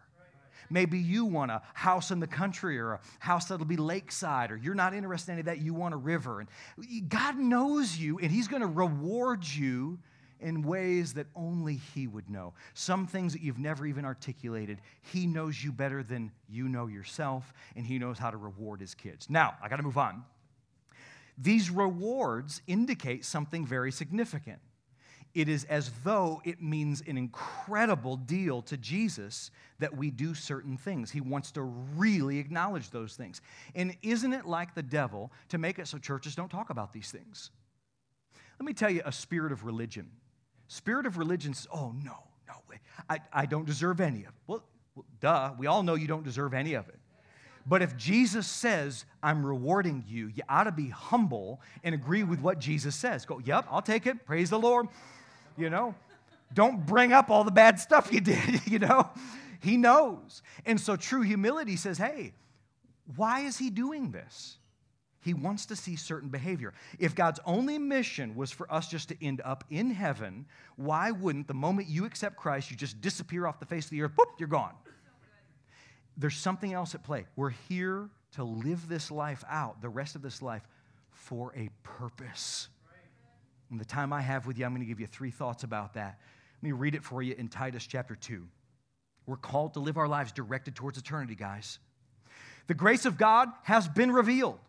Maybe you want a house in the country or a house that'll be lakeside, or you're not interested in any of that. You want a river. And God knows you, and he's going to reward you in ways that only he would know. Some things that you've never even articulated, he knows you better than you know yourself, and he knows how to reward his kids. Now, I got to move on. These rewards indicate something very significant. It is as though it means an incredible deal to Jesus that we do certain things. He wants to really acknowledge those things. And isn't it like the devil to make it so churches don't talk about these things? Let me tell you a spirit of religion. Spirit of religion says, oh, no, I don't deserve any of it. Well, duh, we all know you don't deserve any of it. But if Jesus says, I'm rewarding you, you ought to be humble and agree with what Jesus says. Go, yep, I'll take it. Praise the Lord. You know, don't bring up all the bad stuff you did, you know. He knows. And so true humility says, hey, why is he doing this? He wants to see certain behavior. If God's only mission was for us just to end up in heaven, why wouldn't the moment you accept Christ, you just disappear off the face of the earth, boop, you're gone? There's something else at play. We're here to live this life out, the rest of this life, for a purpose. And the time I have with you, I'm going to give you 3 thoughts about that. Let me read it for you in Titus chapter 2. We're called to live our lives directed towards eternity, guys. The grace of God has been revealed,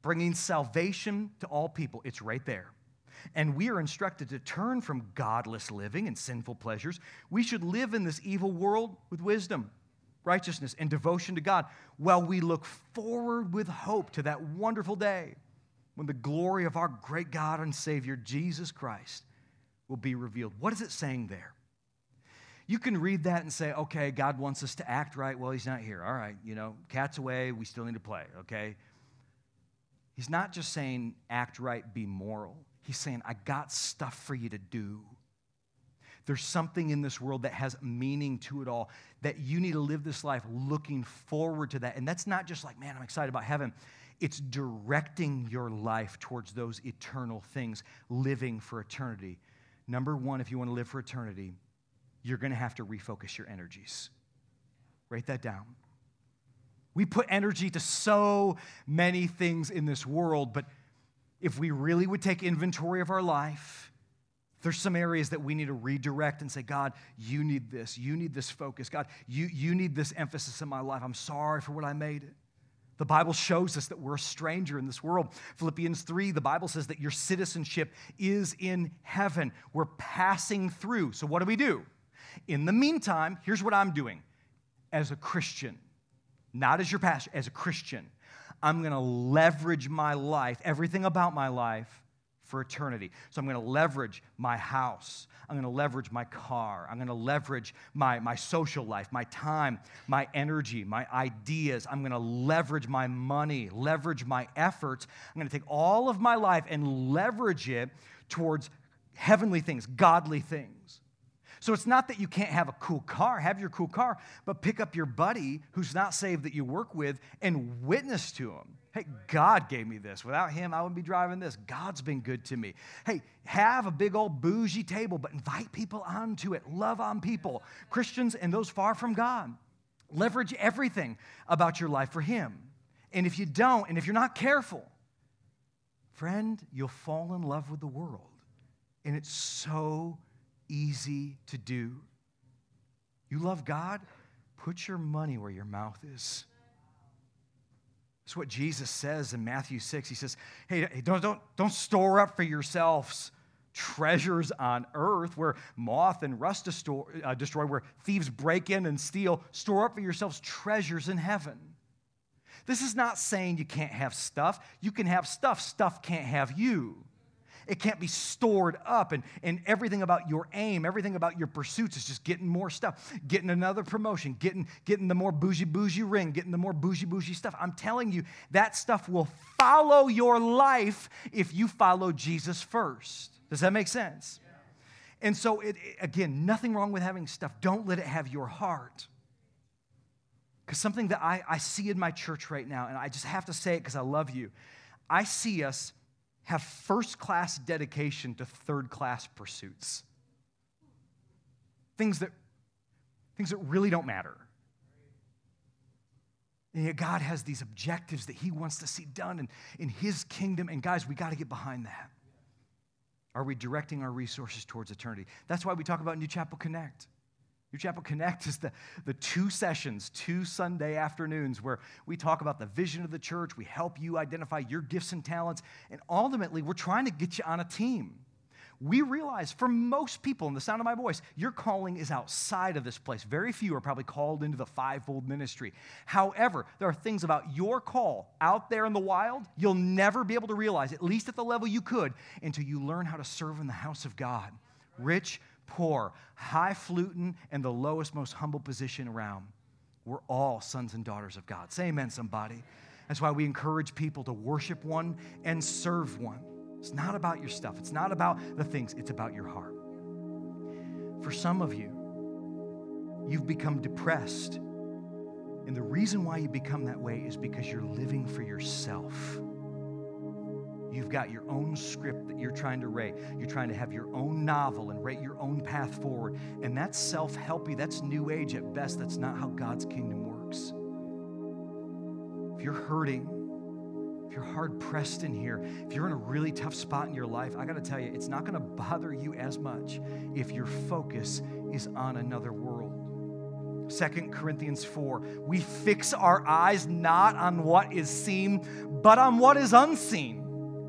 bringing salvation to all people. It's right there. And we are instructed to turn from godless living and sinful pleasures. We should live in this evil world with wisdom, righteousness, and devotion to God, while we look forward with hope to that wonderful day when the glory of our great God and Savior, Jesus Christ, will be revealed. What is it saying there? You can read that and say, okay, God wants us to act right. Well, he's not here. All right, you know, cat's away. We still need to play, okay? He's not just saying, act right, be moral. He's saying, I got stuff for you to do. There's something in this world that has meaning to it all, that you need to live this life looking forward to that. And that's not just like, man, I'm excited about heaven. It's directing your life towards those eternal things, living for eternity. Number one, if you want to live for eternity, you're going to have to refocus your energies. Write that down. We put energy to so many things in this world, but if we really would take inventory of our life, there's some areas that we need to redirect and say, God, you need this. You need this focus. God, you need this emphasis in my life. I'm sorry for what I made it. The Bible shows us that we're a stranger in this world. Philippians 3, the Bible says that your citizenship is in heaven. We're passing through. So what do we do? In the meantime, here's what I'm doing as a Christian. Not as your pastor, as a Christian. I'm going to leverage my life, everything about my life, for eternity. So I'm going to leverage my house. I'm going to leverage my car. I'm going to leverage my social life, my time, my energy, my ideas. I'm going to leverage my money, leverage my efforts. I'm going to take all of my life and leverage it towards heavenly things, godly things. So it's not that you can't have a cool car, have your cool car, but pick up your buddy who's not saved that you work with and witness to him. Hey, God gave me this. Without him, I wouldn't be driving this. God's been good to me. Hey, have a big old bougie table, but invite people onto it. Love on people, Christians and those far from God. Leverage everything about your life for him. And if you don't, and if you're not careful, friend, you'll fall in love with the world. And it's so easy to do. You love God? Put your money where your mouth is. That's what Jesus says in Matthew 6. He says, hey, don't store up for yourselves treasures on earth where moth and rust destroy, where thieves break in and steal. Store up for yourselves treasures in heaven. This is not saying you can't have stuff. You can have stuff. Stuff can't have you. It can't be stored up, and everything about your aim, everything about your pursuits is just getting more stuff, getting another promotion, getting the more bougie ring, getting the more bougie stuff. I'm telling you, that stuff will follow your life if you follow Jesus first. Does that make sense? Yeah. And so, again, nothing wrong with having stuff. Don't let it have your heart. Because something that I see in my church right now, and I just have to say it because I love you, I see us have first-class dedication to third-class pursuits. Things that really don't matter. And yet God has these objectives that he wants to see done in his kingdom, and guys, we got to get behind that. Are we directing our resources towards eternity? That's why we talk about New Chapel Connect. New Chapel Connect is the two sessions, two Sunday afternoons where we talk about the vision of the church. We help you identify your gifts and talents. And ultimately, we're trying to get you on a team. We realize for most people, in the sound of my voice, your calling is outside of this place. Very few are probably called into the fivefold ministry. However, there are things about your call out there in the wild you'll never be able to realize, at least at the level you could, until you learn how to serve in the house of God. Rich, poor, high-fluting, and the lowest, most humble position around. We're all sons and daughters of God. Say amen, somebody. That's why we encourage people to worship one and serve one. It's not about your stuff. It's not about the things. It's about your heart. For some of you, you've become depressed. And the reason why you become that way is because you're living for yourself. You've got your own script that you're trying to write. You're trying to have your own novel and write your own path forward. And that's self-helpy. That's new age at best. That's not how God's kingdom works. If you're hurting, if you're hard-pressed in here, if you're in a really tough spot in your life, I got to tell you, it's not going to bother you as much if your focus is on another world. 2 Corinthians 4, we fix our eyes not on what is seen, but on what is unseen.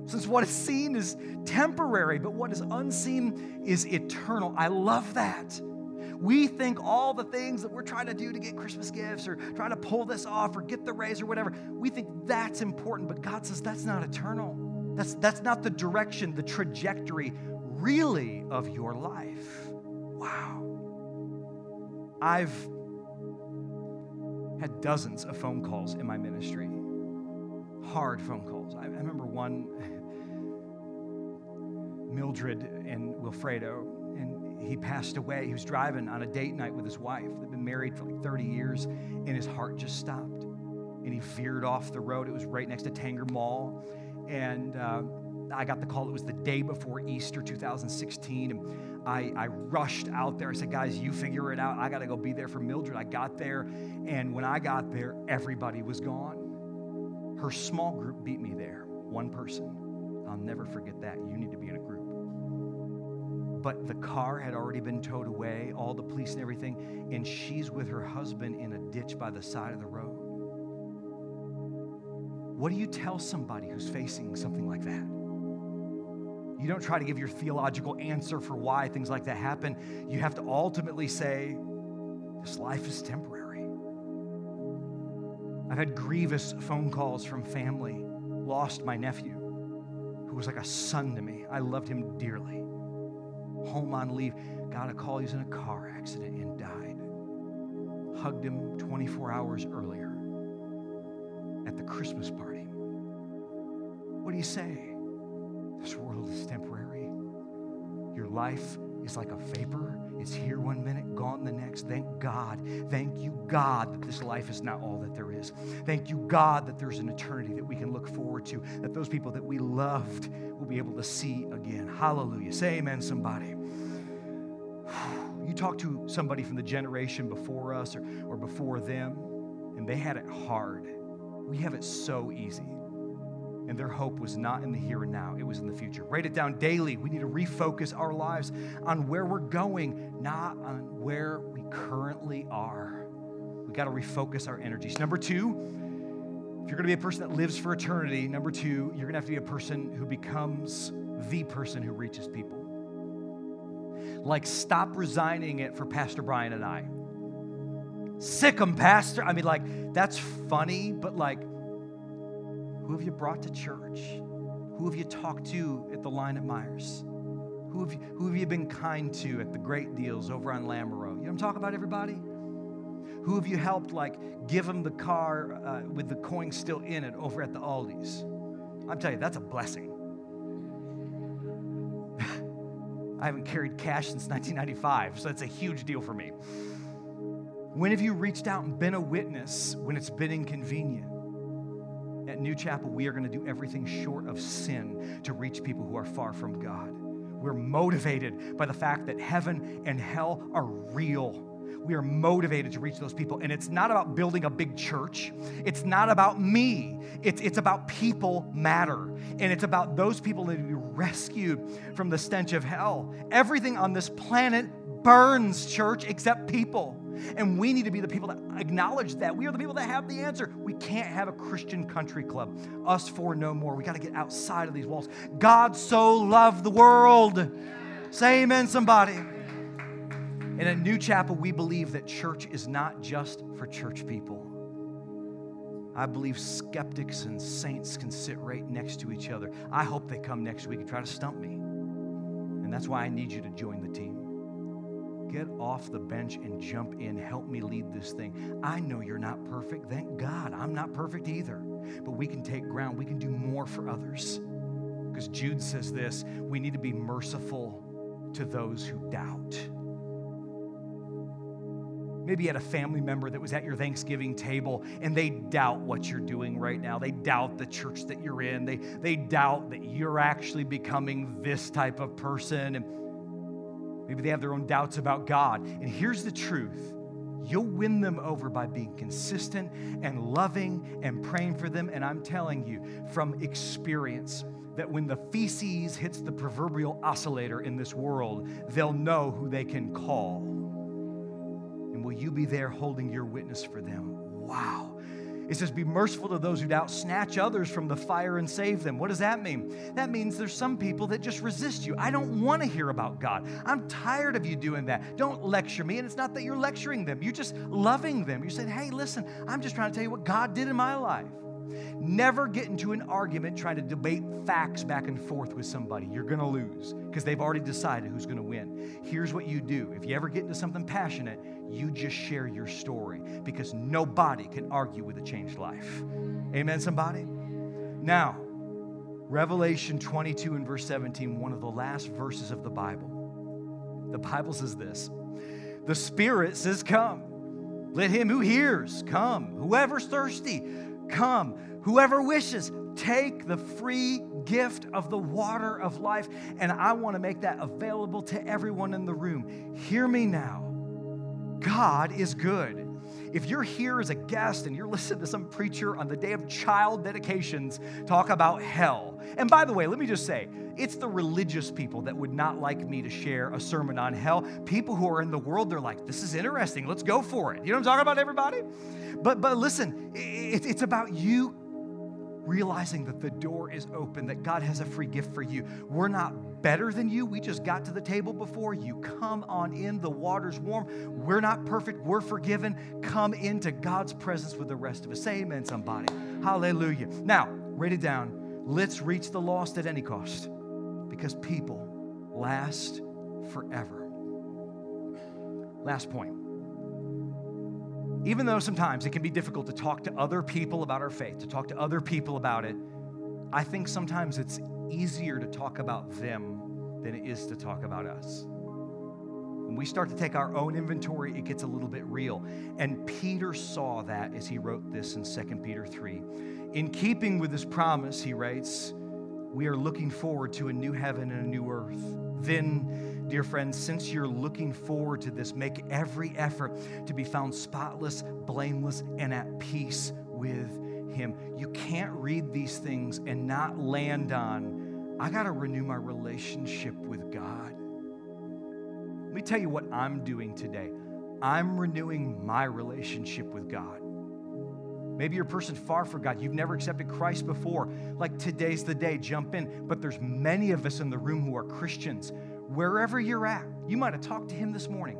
Since what is seen is temporary, but what is unseen is eternal. I love that. We think all the things that we're trying to do to get Christmas gifts or trying to pull this off or get the raise or whatever, we think that's important, but God says that's not eternal. That's not the direction, the trajectory really of your life. Wow. I've had dozens of phone calls in my ministry. Hard phone calls. I remember one, Mildred and Wilfredo, and he passed away. He was driving on a date night with his wife. They'd been married for like 30 years, and his heart just stopped. And he veered off the road. It was right next to Tanger Mall. And I got the call. It was the day before Easter 2016. And I rushed out there. I said, guys, you figure it out. I got to go be there for Mildred. I got there. And when I got there, everybody was gone. Her small group beat me there, one person. I'll never forget that. You need to be in a group. But the car had already been towed away, all the police and everything, and she's with her husband in a ditch by the side of the road. What do you tell somebody who's facing something like that? You don't try to give your theological answer for why things like that happen. You have to ultimately say, this life is temporary. I've had grievous phone calls from family. Lost my nephew, who was like a son to me. I loved him dearly. Home on leave. Got a call. He was in a car accident and died. Hugged him 24 hours earlier at the Christmas party. What do you say? This world is temporary. Your life is like a vapor. It's here one minute, gone the next. Thank God. Thank you, God, that this life is not all that there is. Thank you, God, that there's an eternity that we can look forward to, that those people that we loved will be able to see again. Hallelujah. Say amen, somebody. You talk to somebody from the generation before us or before them, and they had it hard. We have it so easy. And their hope was not in the here and now. It was in the future. Write it down daily. We need to refocus our lives on where we're going, not on where we currently are. We got to refocus our energies. Number two, if you're going to be a person that lives for eternity, number two, you're going to have to be a person who becomes the person who reaches people. Like, stop resigning it for Pastor Brian and I. Sick 'em, Pastor. I mean, like, that's funny, but like, who have you brought to church? Who have you talked to at the line at Myers? Who have you been kind to at the great deals over on Lamoureux? You know what I'm talking about, everybody? Who have you helped, like, give them the car with the coin still in it over at the Aldi's? I'm telling you, that's a blessing. I haven't carried cash since 1995, so that's a huge deal for me. When have you reached out and been a witness when it's been inconvenient? At New Chapel, we are going to do everything short of sin to reach people who are far from God. We're motivated by the fact that heaven and hell are real. We are motivated to reach those people. And it's not about building a big church. It's not about me. It's about people matter. And it's about those people that need to be rescued from the stench of hell. Everything on this planet burns, church, except people. And we need to be the people that acknowledge that. We are the people that have the answer. We can't have a Christian country club. Us for no more. We got to get outside of these walls. God so loved the world. Yeah. Say amen, somebody. Amen. And at New Chapel, we believe that church is not just for church people. I believe skeptics and saints can sit right next to each other. I hope they come next week and try to stump me. And that's why I need you to join the team. Get off the bench and jump in. Help me lead this thing. I know you're not perfect. Thank God I'm not perfect either. But we can take ground. We can do more for others. Because Jude says this, we need to be merciful to those who doubt. Maybe you had a family member that was at your Thanksgiving table and they doubt what you're doing right now. They doubt the church that you're in. They doubt that you're actually becoming this type of person. And maybe they have their own doubts about God. And here's the truth. You'll win them over by being consistent and loving and praying for them. And I'm telling you from experience that when the feces hits the proverbial oscillator in this world, they'll know who they can call. And will you be there holding your witness for them? Wow. It says, be merciful to those who doubt, snatch others from the fire and save them. What does that mean? That means there's some people that just resist you. I don't want to hear about God. I'm tired of you doing that. Don't lecture me. And it's not that you're lecturing them. You're just loving them. You're saying, hey, listen, I'm just trying to tell you what God did in my life. Never get into an argument trying to debate facts back and forth with somebody. You're going to lose because they've already decided who's going to win. Here's what you do. If you ever get into something passionate, you just share your story because nobody can argue with a changed life. Amen, somebody? Now, Revelation 22 and verse 17, one of the last verses of the Bible. The Bible says this, the Spirit says, come. Let him who hears come. Whoever's thirsty, come. Whoever wishes, take the free gift of the water of life. And I want to make that available to everyone in the room. Hear me now. God is good. If you're here as a guest and you're listening to some preacher on the day of child dedications talk about hell. And by the way, let me just say, it's the religious people that would not like me to share a sermon on hell. People who are in the world, they're like, this is interesting. Let's go for it. You know what I'm talking about, everybody? But listen, it's about you realizing that the door is open, that God has a free gift for you. We're not better than you. We just got to the table before you. Come on in. The water's warm. We're not perfect. We're forgiven. Come into God's presence with the rest of us. Say amen, somebody. Hallelujah. Now, write it down. Let's reach the lost at any cost because people last forever. Last point. Even though sometimes it can be difficult to talk to other people about our faith, to talk to other people about it, I think sometimes it's easier to talk about them than it is to talk about us. When we start to take our own inventory, it gets a little bit real. And Peter saw that as he wrote this in 2 Peter 3. In keeping with this promise, he writes, we are looking forward to a new heaven and a new earth. Then, dear friends, since you're looking forward to this, make every effort to be found spotless, blameless, and at peace with Him. You can't read these things and not land on, I got to renew my relationship with God. Let me tell you what I'm doing today. I'm renewing my relationship with God. Maybe you're a person far from God. You've never accepted Christ before. Like, today's the day. Jump in. But there's many of us in the room who are Christians. Wherever you're at, you might have talked to Him this morning.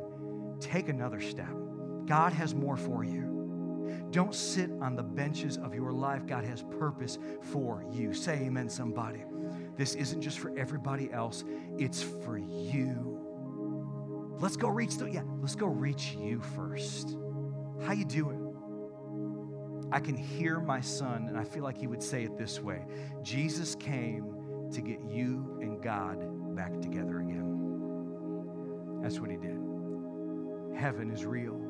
Take another step. God has more for you. Don't sit on the benches of your life. God has purpose for you. Say amen, somebody. This isn't just for everybody else. It's for you. Let's go reach the, let's go reach you first. How you doing? I can hear my son, and I feel like he would say it this way. Jesus came to get you and God back together again. That's what He did. Heaven is real.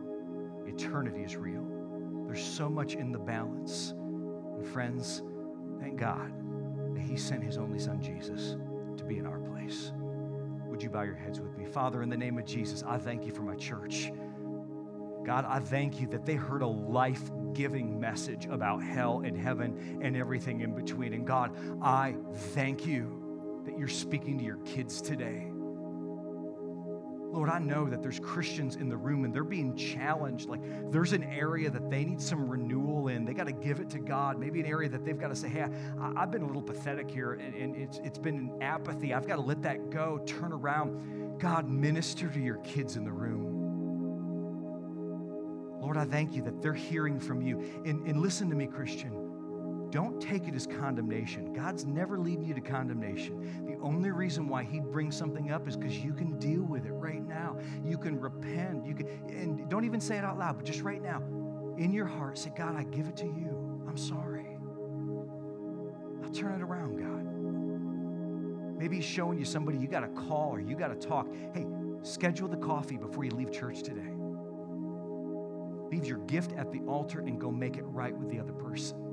Eternity is real. There's so much in the balance. And friends, thank God that He sent His only Son, Jesus, to be in our place. Would you bow your heads with me? Father, in the name of Jesus, I thank You for my church. God, I thank You that they heard a life-giving message about hell and heaven and everything in between. And God, I thank You that You're speaking to Your kids today. Lord, I know that there's Christians in the room and they're being challenged. Like, there's an area that they need some renewal in. They got to give it to God. Maybe an area that they've got to say, hey, I've been a little pathetic here, and it's been an apathy. I've got to let that go, turn around. God, minister to Your kids in the room. Lord, I thank You that they're hearing from You. And listen to me, Christian. Don't take it as condemnation. God's never leading you to condemnation. The only reason why He'd bring something up is because you can deal with it right now. You can repent. You can, and don't even say it out loud, but just right now, in your heart, say, God, I give it to You. I'm sorry. I'll turn it around, God. Maybe He's showing you somebody you got to call or you got to talk. Hey, schedule the coffee before you leave church today. Leave your gift at the altar and go make it right with the other person.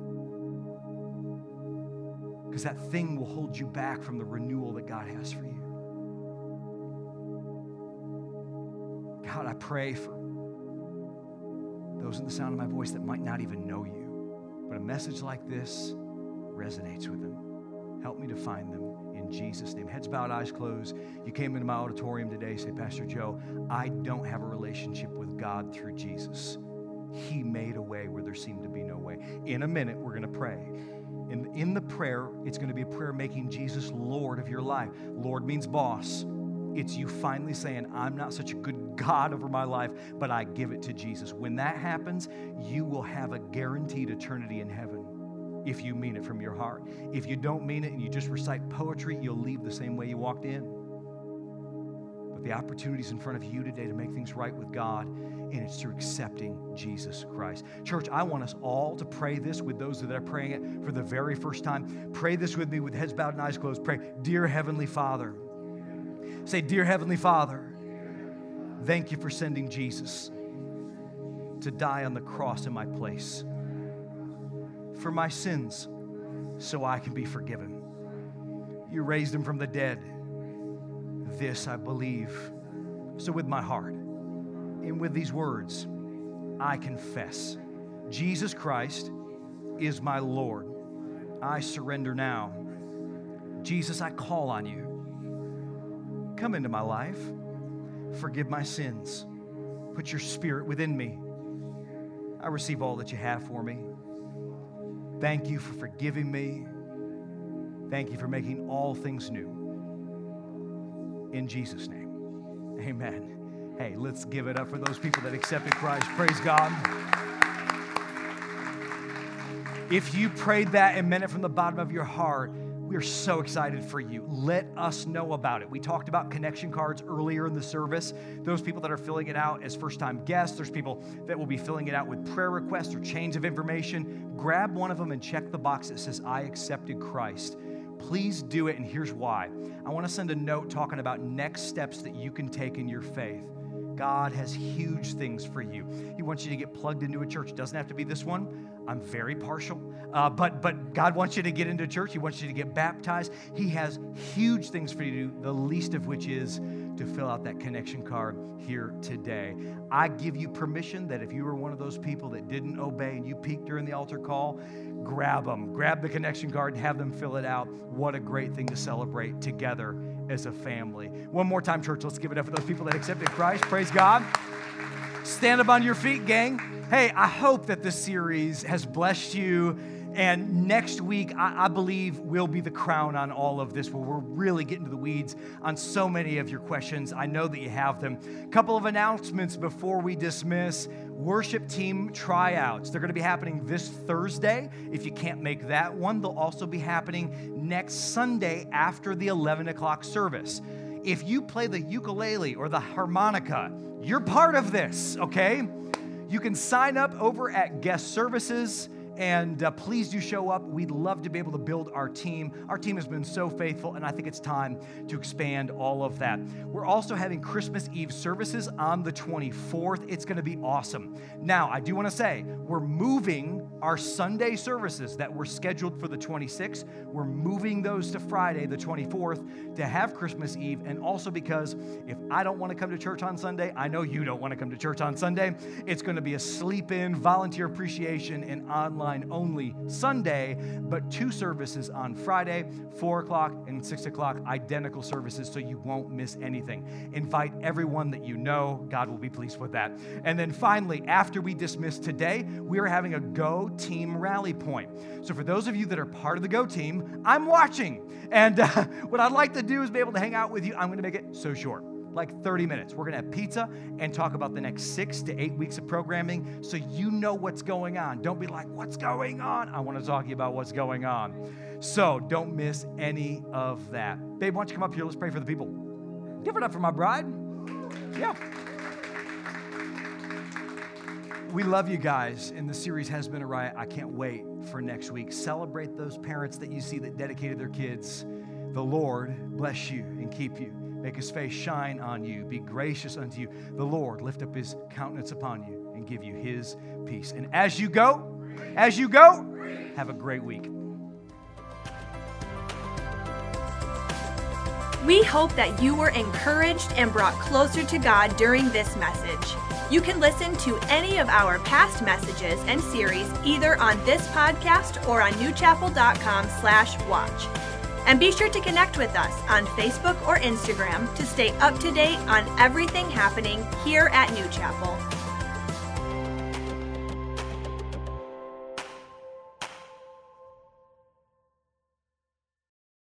Because that thing will hold you back from the renewal that God has for you. God, I pray for those in the sound of my voice that might not even know You, but a message like this resonates with them. Help me to find them in Jesus' name. Heads bowed, eyes closed. You came into my auditorium today, say, Pastor Joe, I don't have a relationship with God through Jesus. He made a way where there seemed to be no way. In a minute, we're going to pray. In the prayer, it's going to be a prayer making Jesus Lord of your life. Lord means boss. It's you finally saying, I'm not such a good God over my life, but I give it to Jesus. When that happens, you will have a guaranteed eternity in heaven if you mean it from your heart. If you don't mean it and you just recite poetry, you'll leave the same way you walked in. The opportunities in front of you today to make things right with God, and it's through accepting Jesus Christ. Church, I want us all to pray this with those that are praying it for the very first time. Pray this with me with heads bowed and eyes closed. Pray, dear Heavenly Father. Say, dear Heavenly Father, thank You for sending Jesus to die on the cross in my place for my sins so I can be forgiven. You raised Him from the dead. This I believe. So with my heart and with these words, I confess Jesus Christ is my Lord. I surrender now. Jesus, I call on You. Come into my life. Forgive my sins. Put Your Spirit within me. I receive all that You have for me. Thank You for forgiving me. Thank You for making all things new. In Jesus' name, amen. Hey, let's give it up for those people that accepted Christ. Praise God. If you prayed that and meant it from the bottom of your heart, we are so excited for you. Let us know about it. We talked about connection cards earlier in the service. Those people that are filling it out as first-time guests, there's people that will be filling it out with prayer requests or change of information. Grab one of them and check the box that says, I accepted Christ. please do it, and here's why. I want to send a note talking about next steps that you can take in your faith. God has huge things for you. He wants you to get plugged into a church. It doesn't have to be this one. I'm very partial, but God wants you to get into church. He wants you to get baptized. He has huge things for you to do, the least of which is to fill out that connection card here today. I give you permission that if you were one of those people that didn't obey and you peeked during the altar call, grab them. Grab the connection card and have them fill it out. What a great thing to celebrate together as a family. One more time, church, let's give it up for those people that accepted Christ. Praise God. Stand up on your feet, gang. Hey, I hope that this series has blessed you. And next week, I believe, will be the crown on all of this, where we're really getting to the weeds on so many of your questions. I know that you have them. A couple of announcements before we dismiss. Worship team tryouts. They're going to be happening this Thursday. If you can't make that one, they'll also be happening next Sunday after the 11 o'clock service. If you play the ukulele or the harmonica, you're part of this, okay? You can sign up over at Guest Services. And please do show up. We'd love to be able to build our team. Our team has been so faithful, and I think it's time to expand all of that. We're also having Christmas Eve services on the 24th. It's going to be awesome. Now, I do want to say, we're moving our Sunday services that were scheduled for the 26th. We're moving those to Friday, the 24th, to have Christmas Eve. And also because if I don't want to come to church on Sunday, I know you don't want to come to church on Sunday. It's going to be a sleep-in, volunteer appreciation, and online only Sunday, but two services on Friday, 4 o'clock and 6 o'clock, identical services, so you won't miss anything. Invite everyone that you know. God will be pleased with that. And then finally, after we dismiss today, we are having a Go Team Rally Point. So for those of you that are part of the Go Team, I'm watching. And what I'd like to do is be able to hang out with you. I'm going to make it so short. Like 30 minutes. We're going to have pizza and talk about the next 6 to 8 weeks of programming so you know what's going on. Don't be like, what's going on? I want to talk to you about what's going on. So don't miss any of that. Babe, why don't you come up here? Let's pray for the people. Give it up for my bride. Yeah. We love you guys, and the series has been a riot. I can't wait for next week. Celebrate those parents that you see that dedicated their kids. The Lord bless you and keep you. Make his face shine on you, be gracious unto you. The Lord lift up his countenance upon you and give you his peace. And as you go, have a great week. We hope that you were encouraged and brought closer to God during this message. You can listen to any of our past messages and series either on this podcast or on newchapel.com/watch. And be sure to connect with us on Facebook or Instagram to stay up to date on everything happening here at New Chapel.